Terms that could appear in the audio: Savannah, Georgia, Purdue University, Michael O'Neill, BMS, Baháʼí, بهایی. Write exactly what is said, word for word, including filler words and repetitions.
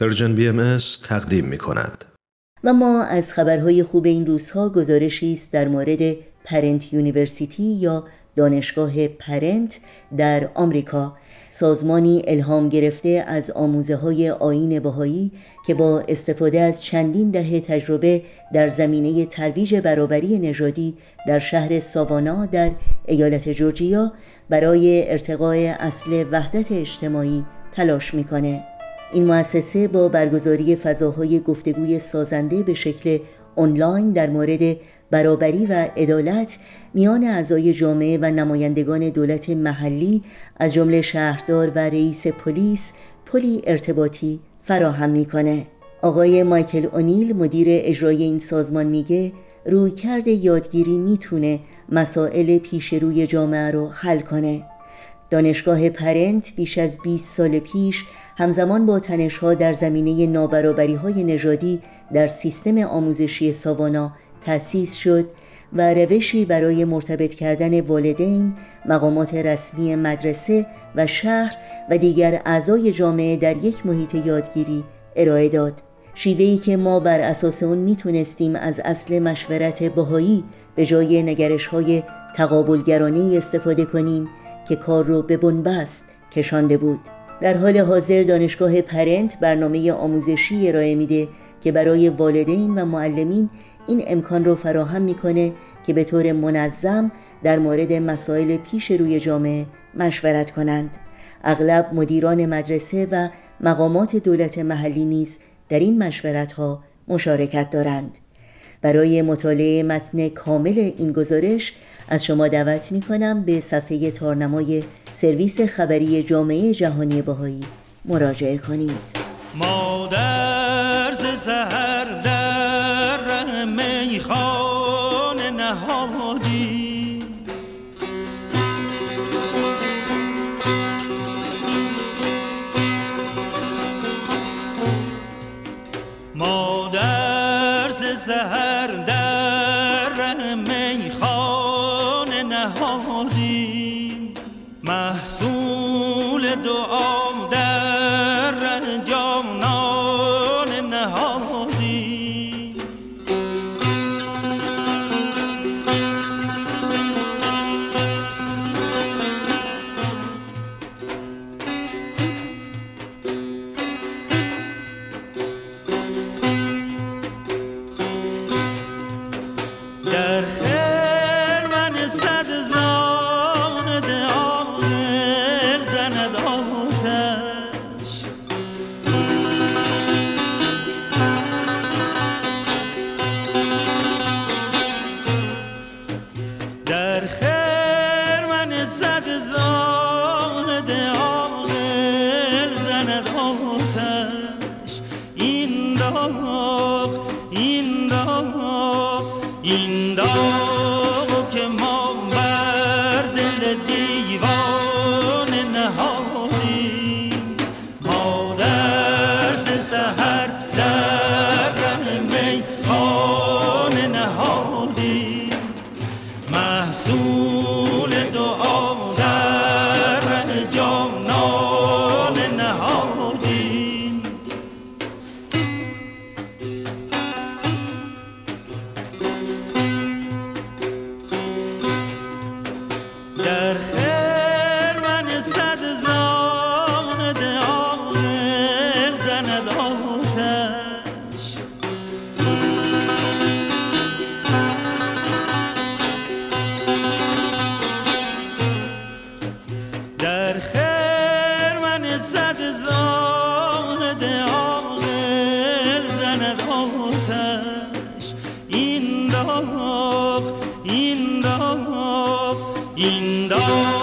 پرژن بی ام اس تقدیم می کند. و ما از خبرهای خوب این روزها گزارشی است در مورد پرنت یونیورسیتی یا دانشگاه پرنت در آمریکا، سازمانی الهام گرفته از آموزه های آیین بهایی که با استفاده از چندین دهه تجربه در زمینه ترویج برابری نژادی در شهر ساوانا در ایالت جورجیا برای ارتقاء اصل وحدت اجتماعی تلاش میکنه. این مؤسسه با برگزاری فضاهای گفتگوی سازنده به شکل آنلاین در مورد برابری و عدالت میان اعضای جامعه و نمایندگان دولت محلی از جمله شهردار و رئیس پلیس پلی ارتباطی فراهم میکنه. آقای مایکل اونیل مدیر اجرایی این سازمان میگه رویکرد یادگیری میتونه مسائل پیش روی جامعه رو حل کنه. دانشگاه پرنت بیش از بیست سال پیش همزمان با تنش‌ها در زمینه نابرابری‌های نژادی در سیستم آموزشی ساوانا تأسیس شد و روشی برای مرتبط کردن والدین، مقامات رسمی مدرسه و شهر و دیگر اعضای جامعه در یک محیط یادگیری ارائه داد. شیوه‌ای که ما بر اساس اون میتونستیم از اصل مشورت بهایی به جای نگرش‌های تقابلگرانه استفاده کنیم که کار رو به بن‌بست کشانده بود. در حال حاضر دانشگاه پرنت برنامه آموزشی ارائه میده که برای والدین و معلمین این امکان رو فراهم میکنه که به طور منظم در مورد مسائل پیش روی جامعه مشورت کنند. اغلب مدیران مدرسه و مقامات دولت محلی نیز در این مشورت ها مشارکت دارند. برای مطالعه متن کامل این گزارش از شما دعوت میکنم به صفحه تارنمای سرویس خبری جامعه جهانی بهائی مراجعه کنید. مادر ز سحر در ره میخانه نهادی، مادر ز سحر در ره میخانه نهادی، محصول دعام در ره جانان نهادی. در خرمن صد زاهد عاقل زند آتش، در خرمن صد زاهد عاقل زند آتش. این داغ این داغ این داغ که ما بر دل دیوانه نهادیم، مادر ز سحر در ره میخانه نهادیم، محصول دعا در ره جانان نهادیم. در خرمن صد زاهد عاقل زند آتش، در خرمن صد زاهد عاقل زند آتش. این داغ این داغ این داغ